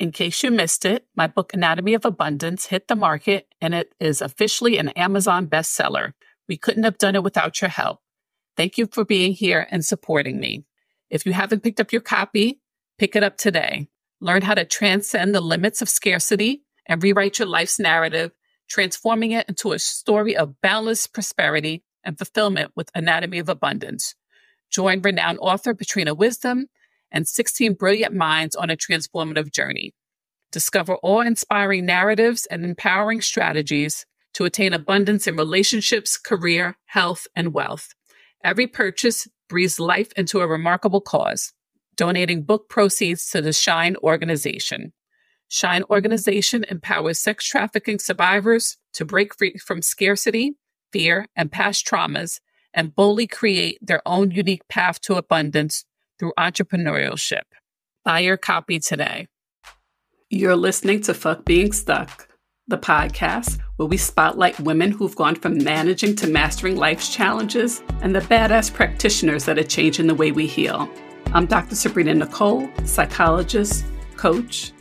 In case you missed it, my book, Anatomy of Abundance, hit the market, and it is officially an Amazon bestseller. We couldn't have done it without your help. Thank you for being here and supporting me. If you haven't picked up your copy, pick it up today. Learn how to transcend the limits of scarcity and rewrite your life's narrative, transforming it into a story of boundless prosperity and fulfillment with Anatomy of Abundance. Join renowned author Petrina Wisdom and 16 brilliant minds on a transformative journey. Discover awe-inspiring narratives and empowering strategies to attain abundance in relationships, career, health, and wealth. Every purchase breathes life into a remarkable cause, donating book proceeds to the Shine Organization. Shine Organization empowers sex trafficking survivors to break free from scarcity, fear, and past traumas and boldly create their own unique path to abundance through entrepreneurship. Buy your copy today. You're listening to Fuck Being Stuck, the podcast where we spotlight women who've gone from managing to mastering life's challenges and the badass practitioners that are changing the way we heal. I'm Dr. Sabrina Nicole, psychologist, coach,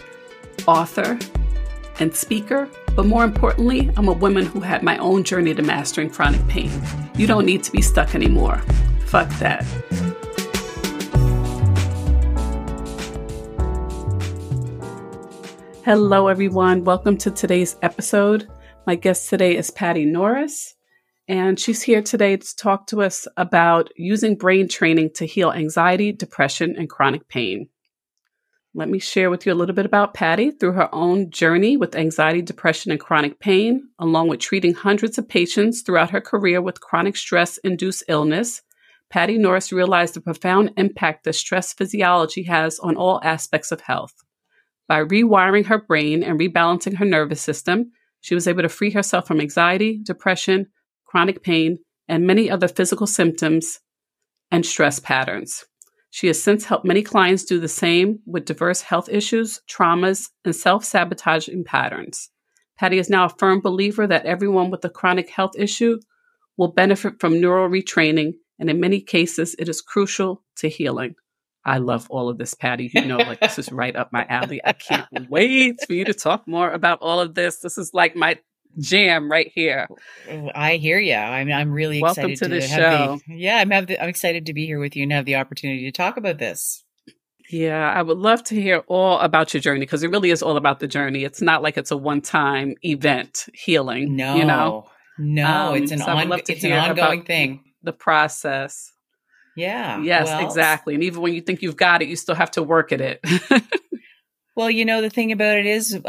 author, and speaker. But more importantly, I'm a woman who had my own journey to mastering chronic pain. You don't need to be stuck anymore. Fuck that. Hello, everyone. Welcome to today's episode. My guest today is Patti Norris, and she's here today to talk to us about using brain training to heal anxiety, depression, and chronic pain. Let me share with you a little bit about Patti through her own journey with anxiety, depression, and chronic pain, along with treating hundreds of patients throughout her career with chronic stress-induced illness. Patti Norris realized the profound impact that stress physiology has on all aspects of health. By rewiring her brain and rebalancing her nervous system, she was able to free herself from anxiety, depression, chronic pain, and many other physical symptoms and stress patterns. She has since helped many clients do the same with diverse health issues, traumas, and self-sabotaging patterns. Patti is now a firm believer that everyone with a chronic health issue will benefit from neural retraining, and in many cases, it is crucial to healing. I love all of this, Patti. You know, like, this is right up my alley. I can't wait for you to talk more about all of this. This is like my jam right here. I hear you. I'm really welcome excited to the show. I'm excited to be here with you and have the opportunity to talk about this. Yeah, I would love to hear all about your journey, because it really is all about the journey. It's not like it's a one-time event, healing. No, you know? No, it's an ongoing thing. The process. Yeah. Yes, well, exactly. And even when you think you've got it, you still have to work at it. Well, you know, the thing about it is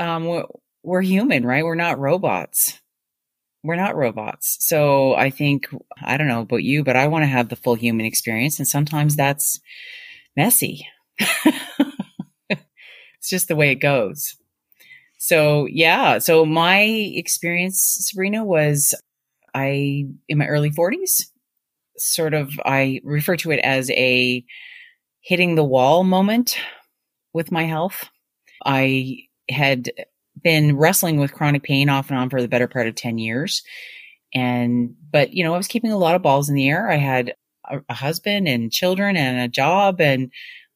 we're human, right? We're not robots. So I think, I don't know about you, but I want to have the full human experience. And sometimes that's messy. It's just the way it goes. So, yeah. So my experience, Sabrina, was in my early 40s. Sort of, I refer to it as a hitting the wall moment with my health. I had been wrestling with chronic pain off and on for the better part of 10 years. But you know, I was keeping a lot of balls in the air. I had a husband and children and a job and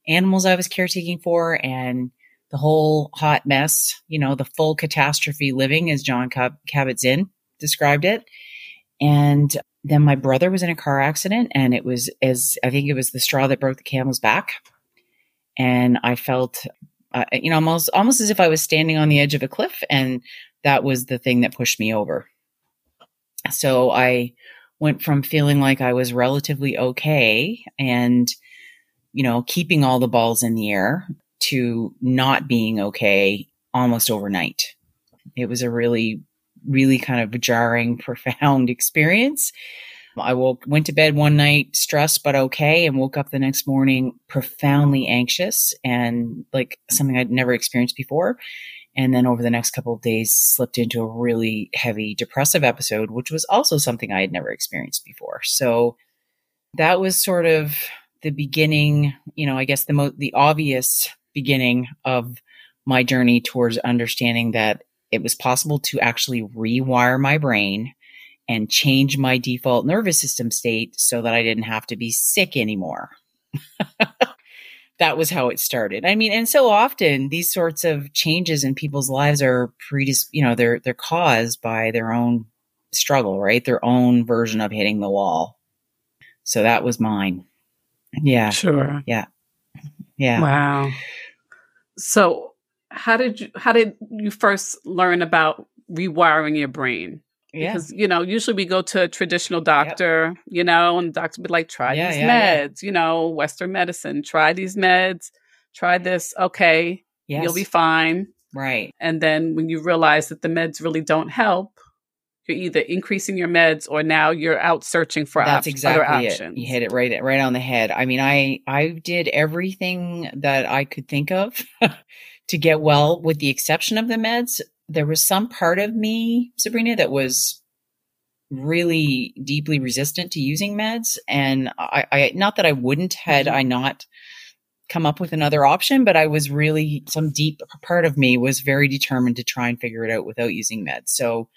animals I was caretaking for, and the whole hot mess, you know, the full catastrophe living, as Jon Kabat-Zinn described it. And then my brother was in a car accident, and I think it was the straw that broke the camel's back. And I felt, you know, almost as if I was standing on the edge of a cliff, and that was the thing that pushed me over. So I went from feeling like I was relatively okay and, you know, keeping all the balls in the air to not being okay almost overnight. It was a really kind of jarring, profound experience. I went to bed one night stressed, but okay, and woke up the next morning profoundly anxious and like something I'd never experienced before. And then over the next couple of days, slipped into a really heavy depressive episode, which was also something I had never experienced before. So that was sort of the beginning, you know, I guess the obvious beginning of my journey towards understanding that it was possible to actually rewire my brain and change my default nervous system state so that I didn't have to be sick anymore. that was how it started. I mean, and so often these sorts of changes in people's lives are they're caused by their own struggle, right? Their own version of hitting the wall. So that was mine. Yeah. Sure. Yeah. Yeah. Wow. So how did you first learn about rewiring your brain? Yeah. Because, usually we go to a traditional doctor, yep. And the doctor would be like, try these meds, Western medicine, try these meds, try this. Okay. Yes. You'll be fine. Right. And then when you realize that the meds really don't help, you're either increasing your meds or now you're out searching for other options. You hit it right on the head. I mean, I did everything that I could think of to get well, with the exception of the meds. There was some part of me, Sabrina, that was really deeply resistant to using meds. And I not that I wouldn't had I not come up with another option, but I was really, some deep part of me was very determined to try and figure it out without using meds. So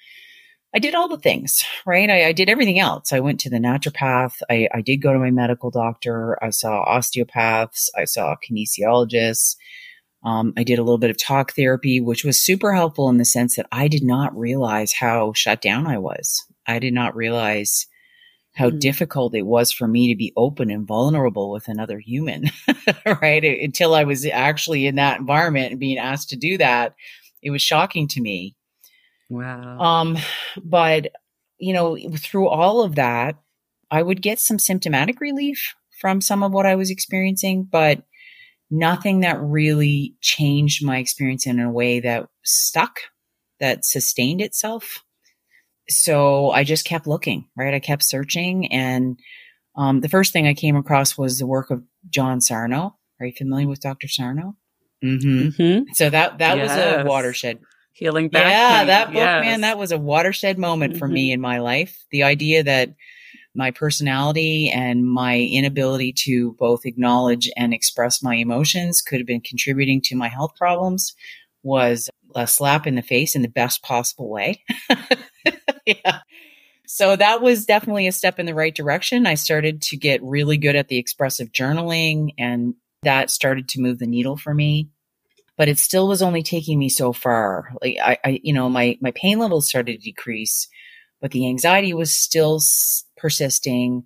I did all the things, right? I did everything else. I went to the naturopath. I did go to my medical doctor. I saw osteopaths. I saw kinesiologists. I did a little bit of talk therapy, which was super helpful in the sense that I did not realize how shut down I was. I did not realize how difficult it was for me to be open and vulnerable with another human, right? Until I was actually in that environment and being asked to do that. It was shocking to me. Wow. But, through all of that, I would get some symptomatic relief from some of what I was experiencing, but nothing that really changed my experience in a way that stuck, that sustained itself. So I just kept looking, right? I kept searching. And the first thing I came across was the work of John Sarno. Are you familiar with Dr. Sarno? Mm-hmm. Mm-hmm. So that was a watershed. Healing back. Yeah, that book, man, that was a watershed moment for me in my life. The idea that my personality and my inability to both acknowledge and express my emotions could have been contributing to my health problems was a slap in the face in the best possible way. Yeah. So that was definitely a step in the right direction. I started to get really good at the expressive journaling, and that started to move the needle for me. But it still was only taking me so far. Like my pain levels started to decrease, but the anxiety was still persisting.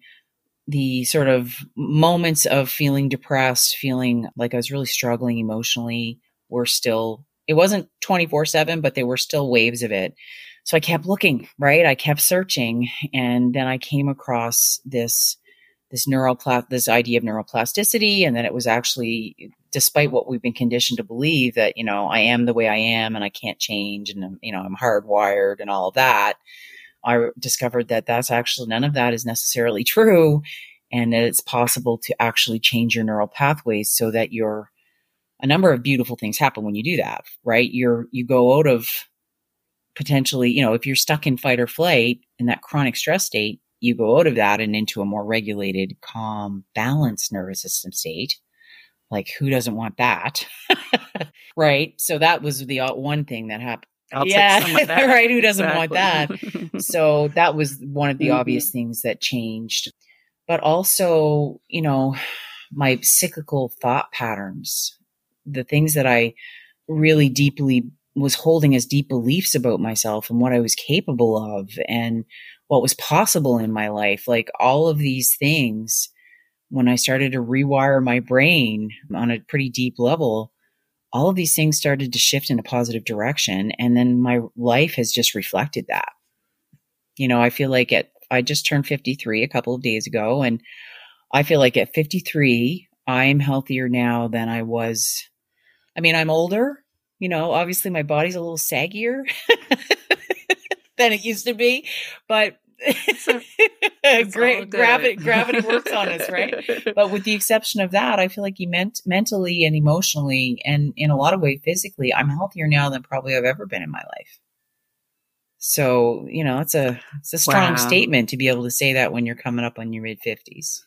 The sort of moments of feeling depressed, feeling like I was really struggling emotionally were still, it wasn't 24/7, but there were still waves of it. So I kept looking, right? I kept searching. And then I came across this idea of neuroplasticity. And then it was actually, despite what we've been conditioned to believe that, I am the way I am and I can't change and, I'm hardwired and all of that, I discovered that that's actually, none of that is necessarily true, and that it's possible to actually change your neural pathways so that a number of beautiful things happen when you do that, right? You go out of potentially, if you're stuck in fight or flight in that chronic stress state, you go out of that and into a more regulated, calm, balanced nervous system state. Like, who doesn't want that? Right? So that was the one thing that happened. I'll take some of that. Right? Who doesn't want that? So that was one of the obvious things that changed. But also, my cyclical thought patterns, the things that I really deeply was holding as deep beliefs about myself and what I was capable of and what was possible in my life, like all of these things, when I started to rewire my brain on a pretty deep level, all of these things started to shift in a positive direction. And then my life has just reflected that. I feel like I just turned 53 a couple of days ago, and I feel like at 53, I'm healthier now than I was. I mean, I'm older, obviously my body's a little saggier than it used to be, but great gravity works on us, right? But with the exception of that, I feel like mentally and emotionally, and in a lot of ways physically, I'm healthier now than probably I've ever been in my life. So, it's a strong statement to be able to say that when you're coming up on your mid-50s.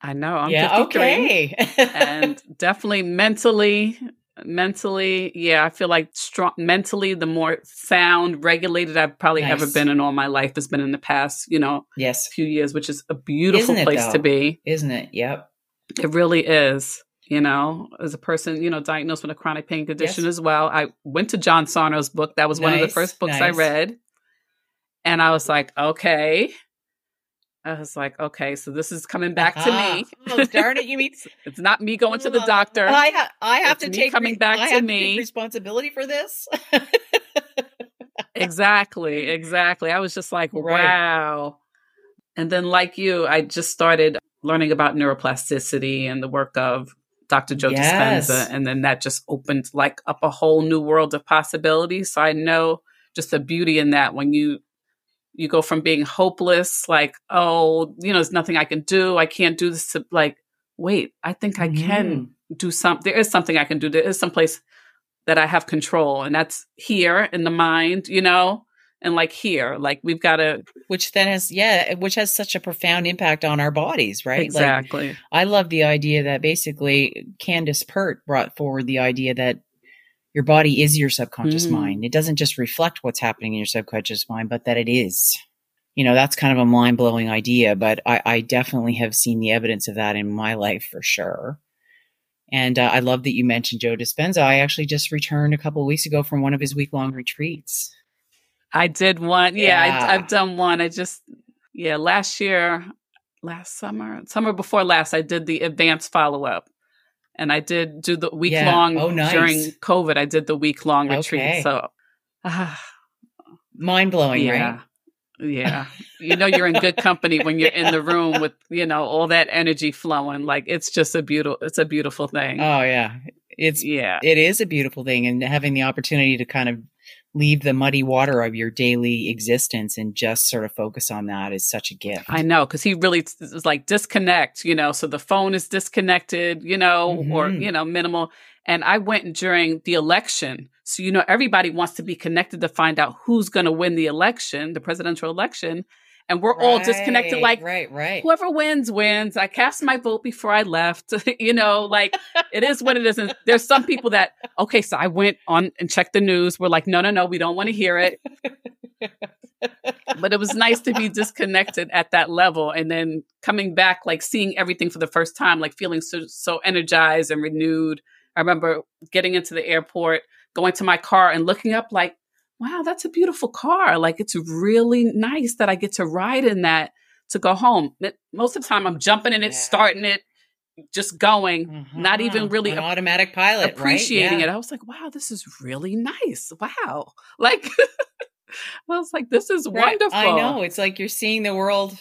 I know. I'm 53, okay. And definitely mentally, I feel like strong mentally, the more sound, regulated I've probably ever been in all my life has been in the past, few years, which is a beautiful place to be. Isn't it? Yep. It really is. you know, as a person, you know, diagnosed with a chronic pain condition as well. I went to John Sarno's book. That was one of the first books I read. And I was like, okay. So this is coming back to me. Oh, darn it. You mean it's not me going to the doctor. I have to take responsibility for this. Exactly. I was just like, wow. And then like you, I just started learning about neuroplasticity and the work of Dr. Joe Dispenza. And then that just opened like up a whole new world of possibilities. So I know just the beauty in that when you go from being hopeless, like, oh, you know, there's nothing I can do. I can't do this. To like, wait, I think I can do something. There is something I can do. There is some place that I have control. And that's here in the mind, you know, and like here, like we've got to. Which has such a profound impact on our bodies, right? Exactly. Like, I love the idea that basically Candace Pert brought forward the idea that your body is your subconscious mind. It doesn't just reflect what's happening in your subconscious mind, but that it is. You know, that's kind of a mind-blowing idea, but I definitely have seen the evidence of that in my life for sure. And I love that you mentioned Joe Dispenza. I actually just returned a couple of weeks ago from one of his week-long retreats. I did one. Yeah. I've done one. I just, summer before last, I did the advanced follow-up. And I did do the week-long during COVID. I did the week-long retreat. So mind-blowing, right? Yeah. You know, you're in good company when you're in the room with, you know, all that energy flowing. Like, it's just a beautiful thing. Oh, yeah. It is a beautiful thing. And having the opportunity to kind of leave the muddy water of your daily existence and just sort of focus on that is such a gift. I know, because he really is like disconnect, you know, so the phone is disconnected, you know, or, you know, minimal. And I went during the election. So, you know, everybody wants to be connected to find out who's going to win the election, the presidential election. And we're all disconnected. Like, whoever wins. I cast my vote before I left. You know, like it is what it is. And there's some people that, okay, so I went on and checked the news. We're like, no, we don't want to hear it. But it was nice to be disconnected at that level. And then coming back, like seeing everything for the first time, like feeling so energized and renewed. I remember getting into the airport, going to my car and looking up like, wow, that's a beautiful car. Like, it's really nice that I get to ride in that to go home. Most of the time I'm jumping in it, starting it, just going, not even really an automatic pilot, appreciating it. I was like, wow, this is really nice. Wow. Like, I was like, this is wonderful. I know. It's like you're seeing the world,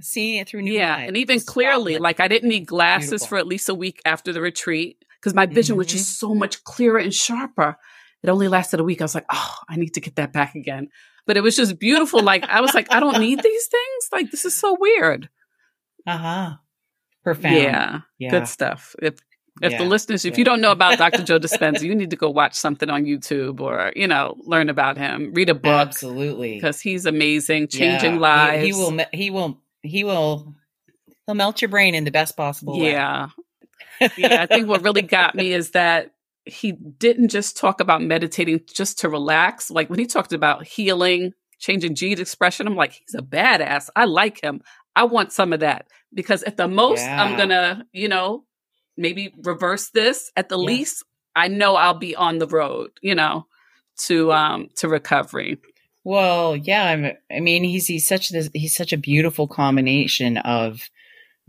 seeing it through new eyes. And even clearly, like I didn't need glasses for at least a week after the retreat because my vision was just so much clearer and sharper. It only lasted a week. I was like, oh, I need to get that back again. But it was just beautiful. Like, I was like, I don't need these things. Like, this is so weird. Profound. Yeah. Good stuff. If the listeners, if you don't know about Dr. Joe Dispenza, you need to go watch something on YouTube or, you know, learn about him, read a book. Absolutely. Because he's amazing, changing lives. He'll melt your brain in the best possible way. Yeah. I think what really got me is that he didn't just talk about meditating just to relax. Like when he talked about healing, changing gene expression, I'm like, he's a badass. I like him. I want some of that because at the most I'm going to, you know, maybe reverse this. At the least, I know I'll be on the road, you know, to recovery. Well, yeah. I mean, he's such a beautiful combination of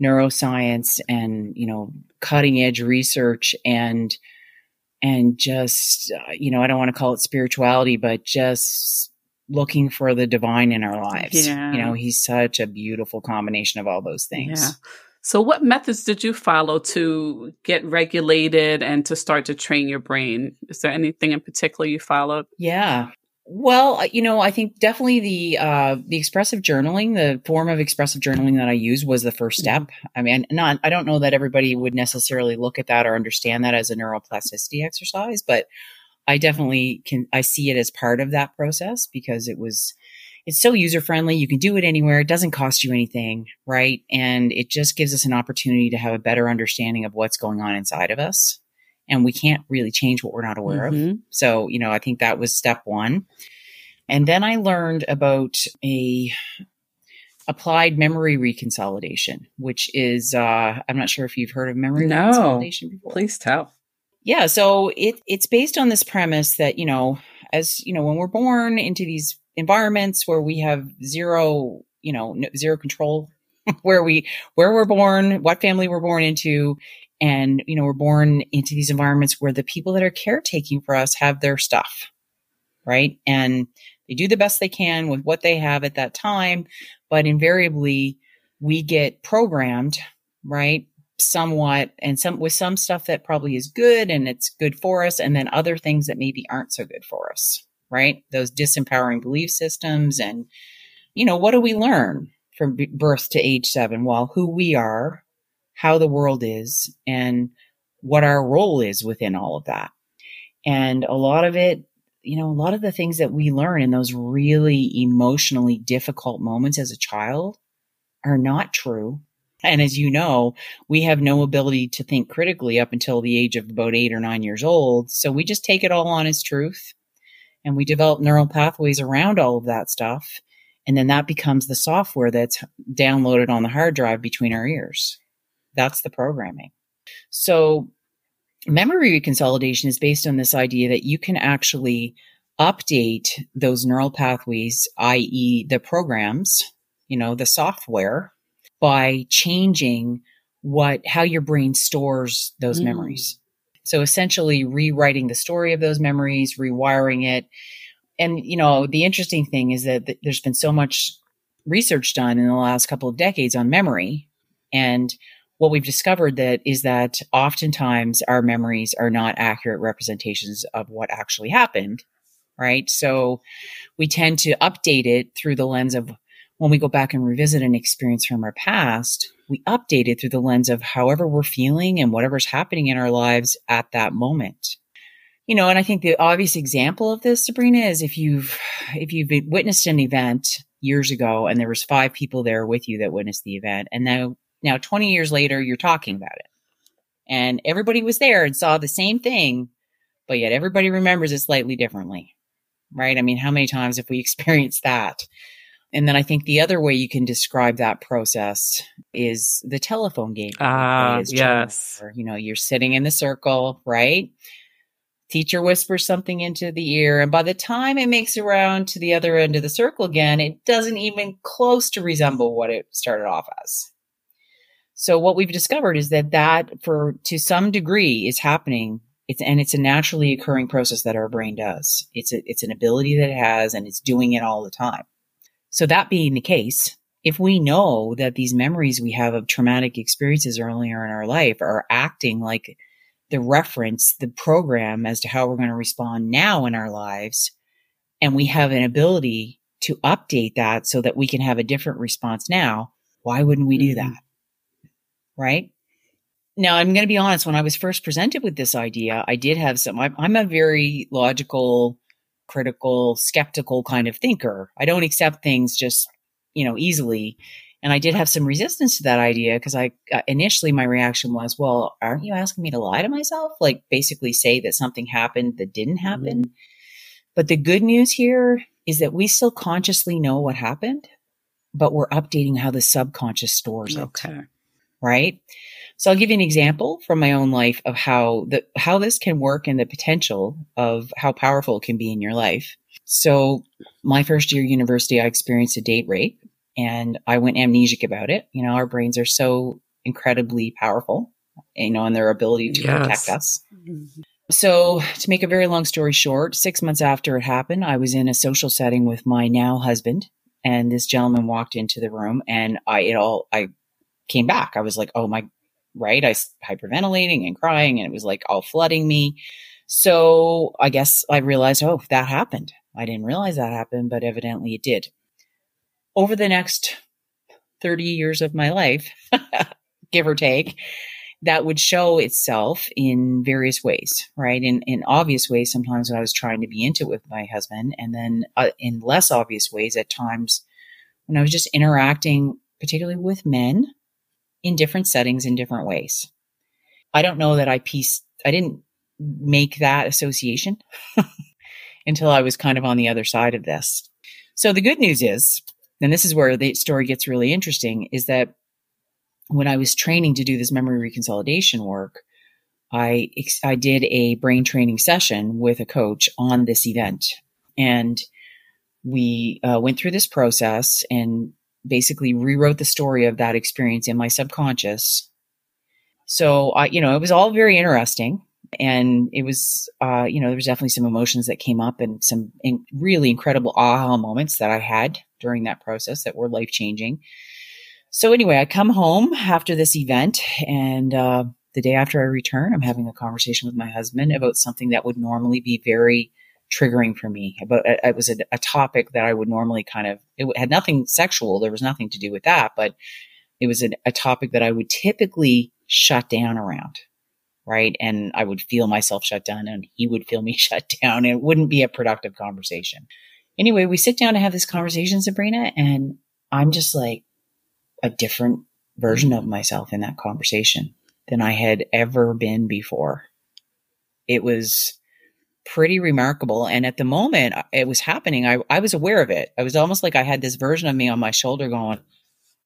neuroscience and, you know, cutting edge research and just, you know, I don't want to call it spirituality, but just looking for the divine in our lives. Yeah. You know, he's such a beautiful combination of all those things. Yeah. So what methods did you follow to get regulated and to start to train your brain? Is there anything in particular you followed? Yeah. Well, you know, I think definitely the expressive journaling, the form of expressive journaling that I used was the first step. I mean, I don't know that everybody would necessarily look at that or understand that as a neuroplasticity exercise, but I definitely I see it as part of that process because it's so user-friendly. You can do it anywhere. It doesn't cost you anything, right? And it just gives us an opportunity to have a better understanding of what's going on inside of us. And we can't really change what we're not aware of. So, you know, I think that was step one. And then I learned about applied memory reconsolidation, which is, I'm not sure if you've heard of memory reconsolidation before. Please tell. Yeah. So it's based on this premise that, as you know, when we're born into these environments where we have zero control, where we're born, what family we're born into. And, we're born into these environments where the people that are caretaking for us have their stuff, right? And they do the best they can with what they have at that time. But invariably, we get programmed, right? Somewhat, and with some stuff that probably is good and it's good for us. And then other things that maybe aren't so good for us, right? Those disempowering belief systems. And, what do we learn from birth to age 7? Well, who we are, how the world is, and what our role is within all of that. And a lot of it, a lot of the things that we learn in those really emotionally difficult moments as a child are not true. And as you know, we have no ability to think critically up until the age of about 8 or 9 years old. So we just take it all on as truth, and we develop neural pathways around all of that stuff. And then that becomes the software that's downloaded on the hard drive between our ears. That's the programming. So memory reconsolidation is based on this idea that you can actually update those neural pathways, i.e. the programs, the software, by changing how your brain stores those memories. So essentially rewriting the story of those memories, rewiring it. And, the interesting thing is that there's been so much research done in the last couple of decades on memory, and what we've discovered is that oftentimes our memories are not accurate representations of what actually happened, right? So we tend to update it through the lens of when we go back and revisit an experience from our past, we update it through the lens of however we're feeling and whatever's happening in our lives at that moment. And I think the obvious example of this, Sabrina, is if you've witnessed an event years ago and there was 5 people there with you that witnessed the event, and now, 20 years later, you're talking about it and everybody was there and saw the same thing, but yet everybody remembers it slightly differently, right? I mean, how many times have we experienced that? And then I think the other way you can describe that process is the telephone game. Yes. You're sitting in the circle, right? Teacher whispers something into the ear, and by the time it makes it around to the other end of the circle again, it doesn't even close to resemble what it started off as. So what we've discovered is that to some degree is happening. It's a naturally occurring process that our brain does. It's an ability that it has, and it's doing it all the time. So that being the case, if we know that these memories we have of traumatic experiences earlier in our life are acting like the program as to how we're going to respond now in our lives, and we have an ability to update that so that we can have a different response now, why wouldn't we do that? Right? Now, I'm going to be honest. When I was first presented with this idea, I did have some, I'm a very logical, critical, skeptical kind of thinker. I don't accept things just, easily. And I did have some resistance to that idea because initially my reaction was, well, aren't you asking me to lie to myself? Like basically say that something happened that didn't happen. Mm-hmm. But the good news here is that we still consciously know what happened, but we're updating how the subconscious stores it. Okay. Right? So I'll give you an example from my own life of how this can work and the potential of how powerful it can be in your life. So my first year of university, I experienced a date rape, and I went amnesic about it. Our brains are so incredibly powerful, and their ability to protect us. Mm-hmm. So to make a very long story short, 6 months after it happened, I was in a social setting with my now husband, and this gentleman walked into the room, and I came back. I was like, oh my, right. I was hyperventilating and crying, and it was like all flooding me. So I guess I realized, oh, that happened. I didn't realize that happened, but evidently it did. Over the next 30 years of my life, give or take, that would show itself in various ways, right? In obvious ways, sometimes when I was trying to be into it with my husband, and then in less obvious ways at times when I was just interacting, particularly with men, in different settings, in different ways. I don't know that I didn't make that association until I was kind of on the other side of this. So the good news is And this is where the story gets really interesting, is that when I was training to do this memory reconsolidation work, I did a brain training session with a coach on this event. And we went through this process and basically rewrote the story of that experience in my subconscious. So, it was all very interesting. And it was, there was definitely some emotions that came up and some really incredible aha moments that I had during that process that were life-changing. So anyway, I come home after this event, and the day after I return, I'm having a conversation with my husband about something that would normally be very triggering for me. But it was a topic that I would normally it had nothing sexual. There was nothing to do with that, but it was a topic that I would typically shut down around. Right. And I would feel myself shut down, and he would feel me shut down, and it wouldn't be a productive conversation. Anyway, we sit down to have this conversation, Sabrina, and I'm just like a different version of myself in that conversation than I had ever been before. It was pretty remarkable. And at the moment it was happening, I was aware of it. I was almost like I had this version of me on my shoulder going,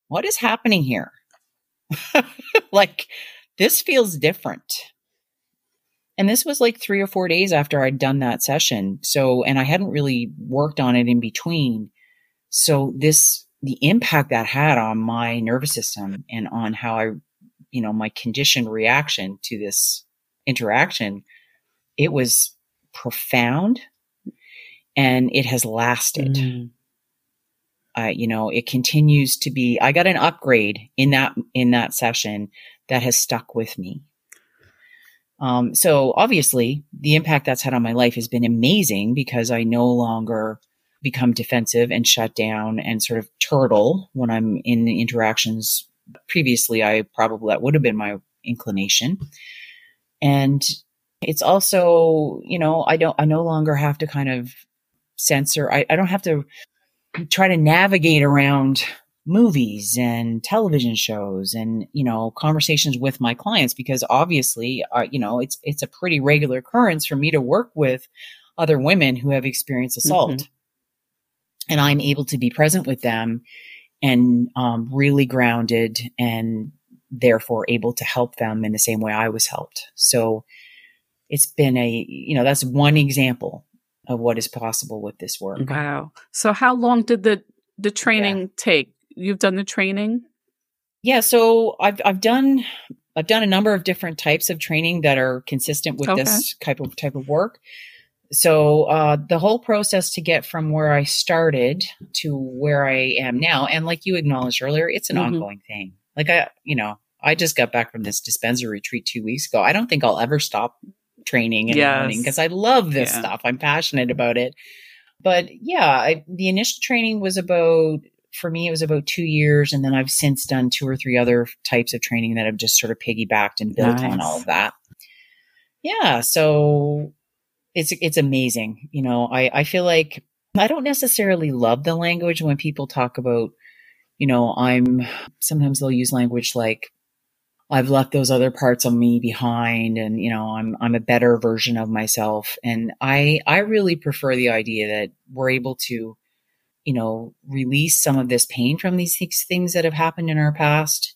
what is happening here? Like, this feels different. And this was like 3 or 4 days after I'd done that session. So, and I hadn't really worked on it in between. So the impact that had on my nervous system and on how I, my conditioned reaction to this interaction, it was profound, and it has lasted. Mm. It continues to be, I got an upgrade in that session that has stuck with me. So obviously the impact that's had on my life has been amazing, because I no longer become defensive and shut down and sort of turtle when I'm in interactions. Previously, that would have been my inclination. And it's also, I no longer have to kind of censor. I don't have to try to navigate around movies and television shows and, conversations with my clients, because obviously, it's a pretty regular occurrence for me to work with other women who have experienced assault. Mm-hmm. And I'm able to be present with them and really grounded, and therefore able to help them in the same way I was helped. So it's been that's one example of what is possible with this work. Wow. So how long did the training take? You've done the training? Yeah. So I've done a number of different types of training that are consistent with this type of work. So the whole process to get from where I started to where I am now, and like you acknowledged earlier, it's an ongoing thing. Like I just got back from this Dispenza retreat 2 weeks ago. I don't think I'll ever stop training and learning, because I love this stuff. I'm passionate about it. But the initial training was about 2 years. And then I've since done 2 or 3 other types of training that I've just sort of piggybacked and built on all of that. Yeah. So it's amazing. I feel like I don't necessarily love the language when people talk about, sometimes they'll use language like, I've left those other parts of me behind, and, I'm a better version of myself. And I really prefer the idea that we're able to, release some of this pain from these things that have happened in our past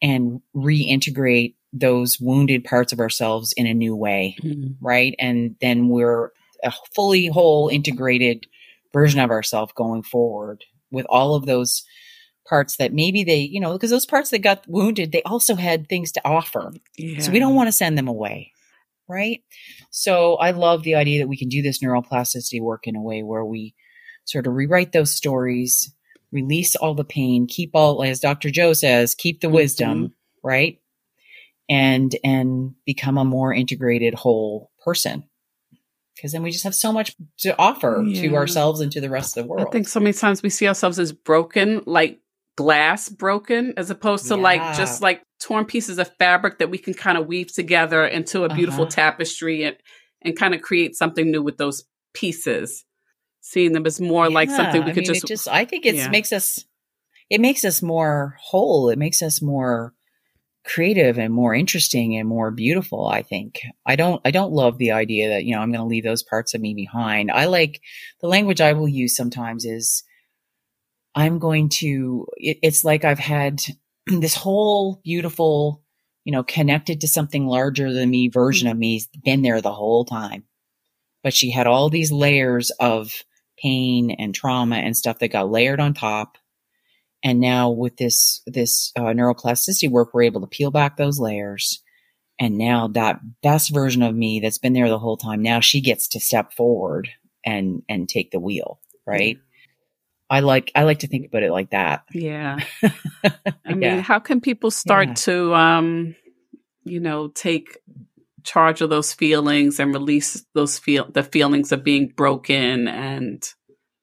and reintegrate those wounded parts of ourselves in a new way. Mm-hmm. Right. And then we're a fully whole integrated version of ourselves going forward with all of those parts that maybe they, because those parts that got wounded, they also had things to offer. Yeah. So we don't want to send them away. Right. So I love the idea that we can do this neuroplasticity work in a way where we sort of rewrite those stories, release all the pain, as Dr. Joe says, keep the wisdom, right? And become a more integrated whole person. Because then we just have so much to offer to ourselves and to the rest of the world. I think so many times we see ourselves as broken, like glass broken, as opposed to like just like torn pieces of fabric that we can kind of weave together into a beautiful tapestry and kind of create something new with those pieces. Seeing them as more like something we I think it makes us more whole. It makes us more creative and more interesting and more beautiful. I think I don't love the idea that, I'm going to leave those parts of me behind. I like the language I will use sometimes is, I'm going to, it's like I've had this whole beautiful, you know, connected to something larger than me version of me's been there the whole time. But she had all these layers of pain and trauma and stuff that got layered on top. And now with this neuroplasticity work, we're able to peel back those layers. And now that best version of me that's been there the whole time, now she gets to step forward and take the wheel, right? Mm-hmm. I like to think about it like that. Yeah. I mean, how can people start to, take charge of those feelings and release those the feelings of being broken and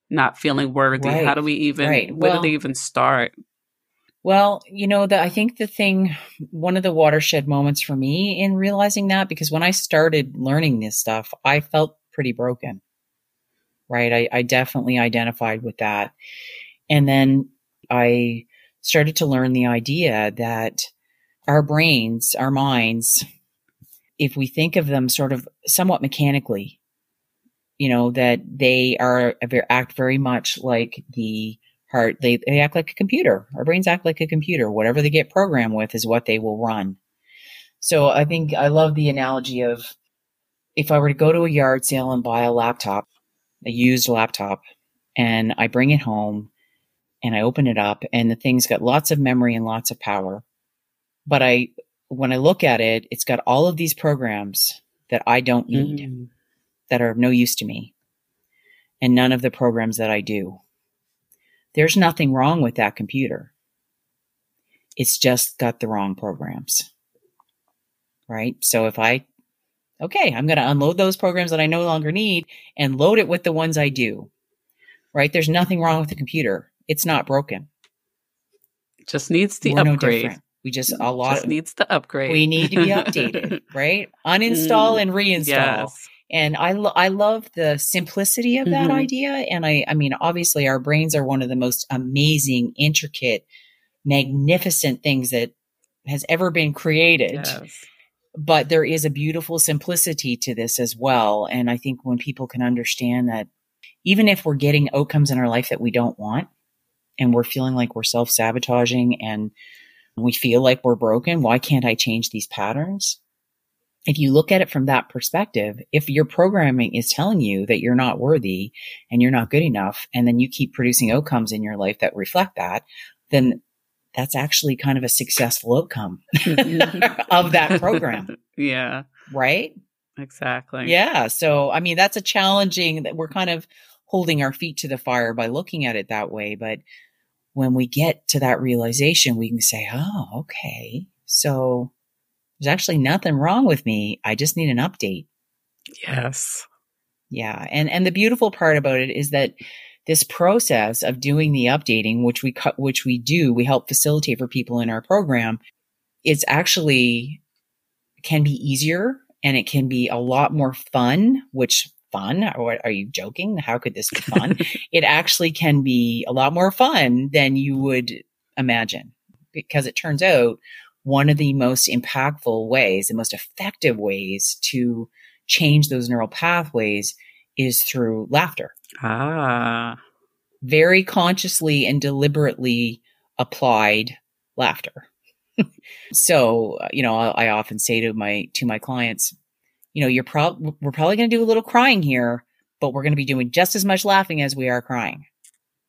not feeling worthy? Right. How do we even, where do they even start? Well, I think one of the watershed moments for me in realizing that, because when I started learning this stuff, I felt pretty broken. Right. I definitely identified with that. And then I started to learn the idea that our brains, our minds, if we think of them sort of somewhat mechanically, that they act very much like the heart. They act like a computer. Our brains act like a computer. Whatever they get programmed with is what they will run. So I think I love the analogy of if I were to go to a yard sale and buy a used laptop, and I bring it home and I open it up and the thing's got lots of memory and lots of power. But when I look at it, it's got all of these programs that I don't need that are of no use to me and none of the programs that I do. There's nothing wrong with that computer. It's just got the wrong programs, right? So if I'm going to unload those programs that I no longer need and load it with the ones I do, right? There's nothing wrong with the computer. It's not broken. It just needs the upgrade. No, we just, a lot just of, needs the upgrade. We need to be updated, right? Uninstall and reinstall. Yes. And I love the simplicity of that idea. And I mean, obviously our brains are one of the most amazing, intricate, magnificent things that has ever been created. Yes. But there is a beautiful simplicity to this as well. And I think when people can understand that even if we're getting outcomes in our life that we don't want, and we're feeling like we're self-sabotaging and we feel like we're broken, why can't I change these patterns? If you look at it from that perspective, if your programming is telling you that you're not worthy and you're not good enough, and then you keep producing outcomes in your life that reflect that, then that's actually kind of a successful outcome of that program. Yeah. Right? Exactly. Yeah. So, I mean, that's a challenging that we're kind of holding our feet to the fire by looking at it that way. But when we get to that realization, we can say, oh, okay. So there's actually nothing wrong with me. I just need an update. Yes. Yeah. And the beautiful part about it is that this process of doing the updating, which we help facilitate for people in our program, it's actually can be easier and it can be a lot more fun, are you joking? How could this be fun? It actually can be a lot more fun than you would imagine, because it turns out one of the most impactful ways, the most effective ways to change those neural pathways is through laughter. Ah, very consciously and deliberately applied laughter. So, I often say to my clients, we're probably going to do a little crying here, but we're going to be doing just as much laughing as we are crying.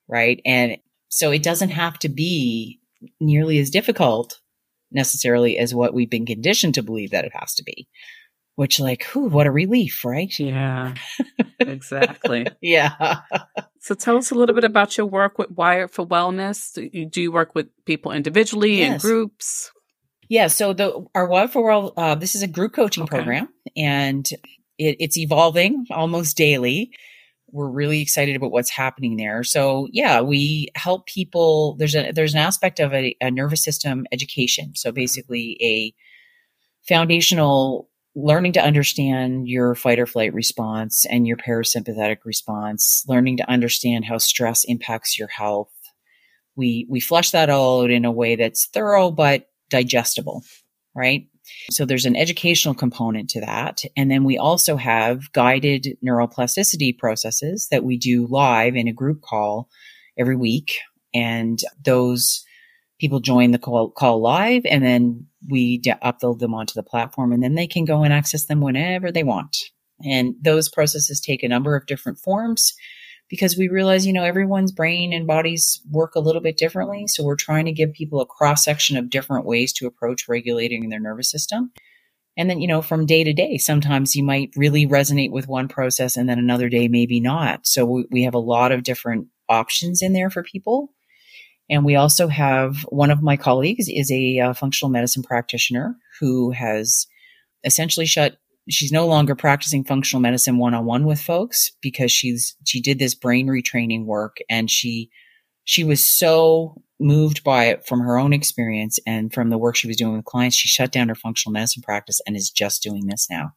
Right. And so it doesn't have to be nearly as difficult necessarily as what we've been conditioned to believe that it has to be. Which, what a relief, right? Yeah, exactly. Yeah. So tell us a little bit about your work with Wired for Wellness. Do you work with people individually and groups? Yeah. So our Wired for Wellness, this is a group coaching program, and it's evolving almost daily. We're really excited about what's happening there. So yeah, we help people. There's an aspect of a nervous system education. So basically a foundational learning to understand your fight or flight response and your parasympathetic response, learning to understand how stress impacts your health. We flesh that all out in a way that's thorough, but digestible, right? So there's an educational component to that. And then we also have guided neuroplasticity processes that we do live in a group call every week. and those people join the call live, and then we upload them onto the platform, and then they can go and access them whenever they want. And those processes take a number of different forms because we realize, everyone's brain and bodies work a little bit differently. So we're trying to give people a cross-section of different ways to approach regulating their nervous system. And then, from day to day, sometimes you might really resonate with one process and then another day, maybe not. So we have a lot of different options in there for people. And we also have one of my colleagues is a functional medicine practitioner who has essentially she's no longer practicing functional medicine one-on-one with folks because she did this brain retraining work, and she was so moved by it from her own experience and from the work she was doing with clients. She shut down her functional medicine practice and is just doing this now,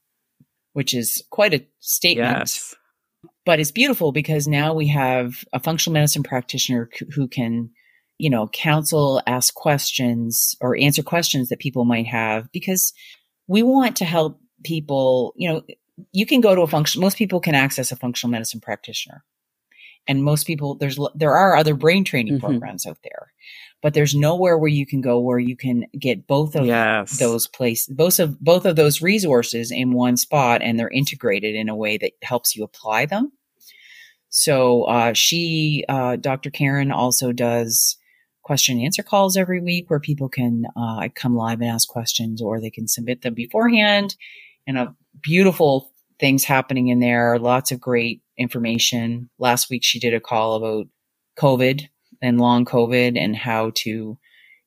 which is quite a statement. Yes. But it's beautiful because now we have a functional medicine practitioner who can, counsel, ask questions, or answer questions that people might have, because we want to help people. You can go to most people can access a functional medicine practitioner. And most people, there are other brain training programs out there, but there's nowhere where you can go where you can get both of those places, both of those resources in one spot, and they're integrated in a way that helps you apply them. So Dr. Karen also does question and answer calls every week where people can come live and ask questions, or they can submit them beforehand. And beautiful things happening in there. Lots of great information. Last week, she did a call about COVID and long COVID and how to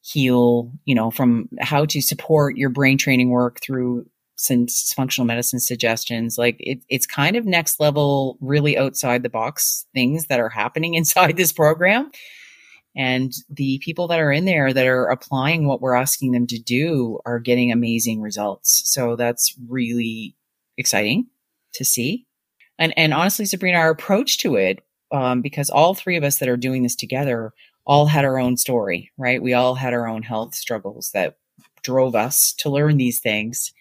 heal, from how to support your brain training work through some functional medicine suggestions. Like it's kind of next level, really outside the box things that are happening inside this program. And the people that are in there that are applying what we're asking them to do are getting amazing results. So that's really exciting to see. And honestly, Sabrina, our approach to it, because all three of us that are doing this together all had our own story, right? We all had our own health struggles that drove us to learn these things.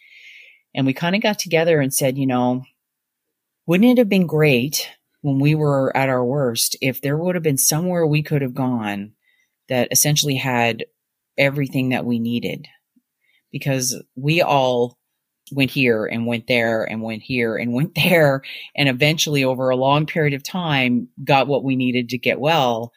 And we kind of got together and said, wouldn't it have been great when we were at our worst if there would have been somewhere we could have gone that essentially had everything that we needed? Because we all went here and went there and went here and went there, and eventually over a long period of time got what we needed to get well.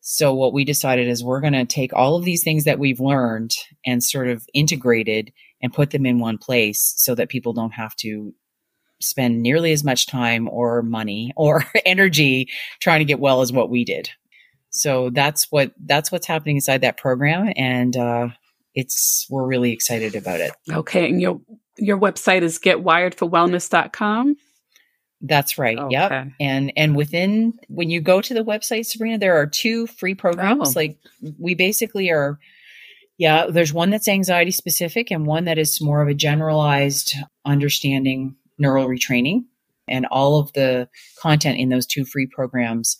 So what we decided is we're going to take all of these things that we've learned and sort of integrated and put them in one place so that people don't have to spend nearly as much time or money or energy trying to get well as what we did. So that's what's happening inside that program. And we're really excited about it. Okay. And your website is getwiredforwellness.com. That's right. Okay. Yep. And when you go to the website, Sabrina, there are two free programs. Oh. Like we basically are, there's one that's anxiety specific and one that is more of a generalized understanding neural retraining, and all of the content in those two free programs.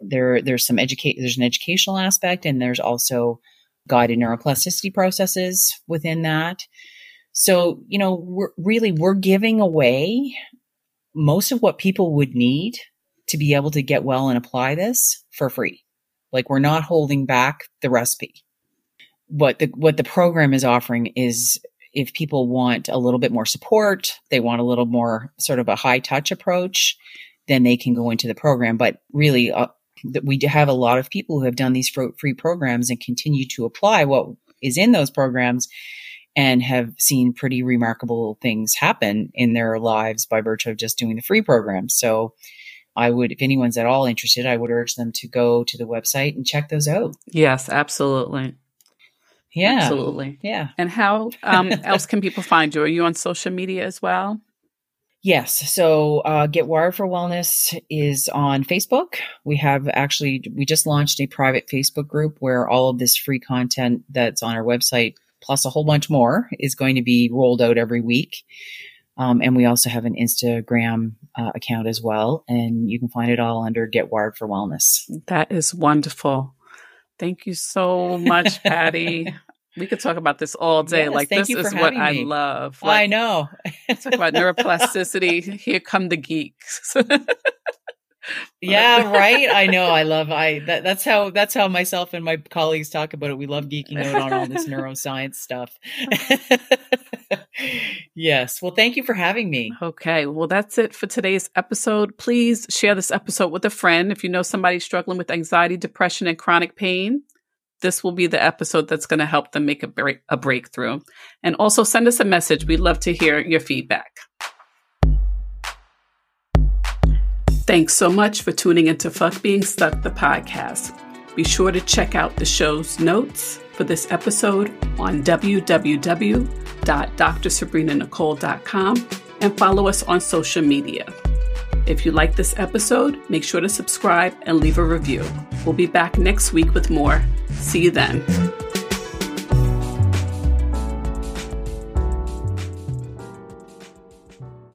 There's an educational aspect, and there's also guided neuroplasticity processes within that. So, we're giving away most of what people would need to be able to get well and apply this for free. Like we're not holding back the recipe. What the program is offering is if people want a little bit more support, they want a little more sort of a high touch approach, then they can go into the program. But really, we have a lot of people who have done these free programs and continue to apply what is in those programs and have seen pretty remarkable things happen in their lives by virtue of just doing the free program. So if anyone's at all interested, I would urge them to go to the website and check those out. Yes, absolutely. Yeah. Absolutely. Yeah. And how else can people find you? Are you on social media as well? Yes. So Get Wired for Wellness is on Facebook. We just launched a private Facebook group where all of this free content that's on our website, plus a whole bunch more, is going to be rolled out every week. And we also have an Instagram account as well. And you can find it all under Get Wired for Wellness. That is wonderful. Thank you so much, Patti. We could talk about this all day. Yes, this is what I love. I know. Talk about neuroplasticity. Here come the geeks. Yeah, right. I know. I love, that's how myself and my colleagues talk about it. We love geeking out on all this neuroscience stuff. Yes. Well, thank you for having me. Okay. Well, that's it for today's episode. Please share this episode with a friend. If you know somebody struggling with anxiety, depression, and chronic pain, this will be the episode that's going to help them make a breakthrough. And also send us a message. We'd love to hear your feedback. Thanks so much for tuning into Fuck Being Stuck, the podcast. Be sure to check out the show's notes for this episode on www.drsabrinanichole.com and follow us on social media. If you like this episode, make sure to subscribe and leave a review. We'll be back next week with more. See you then.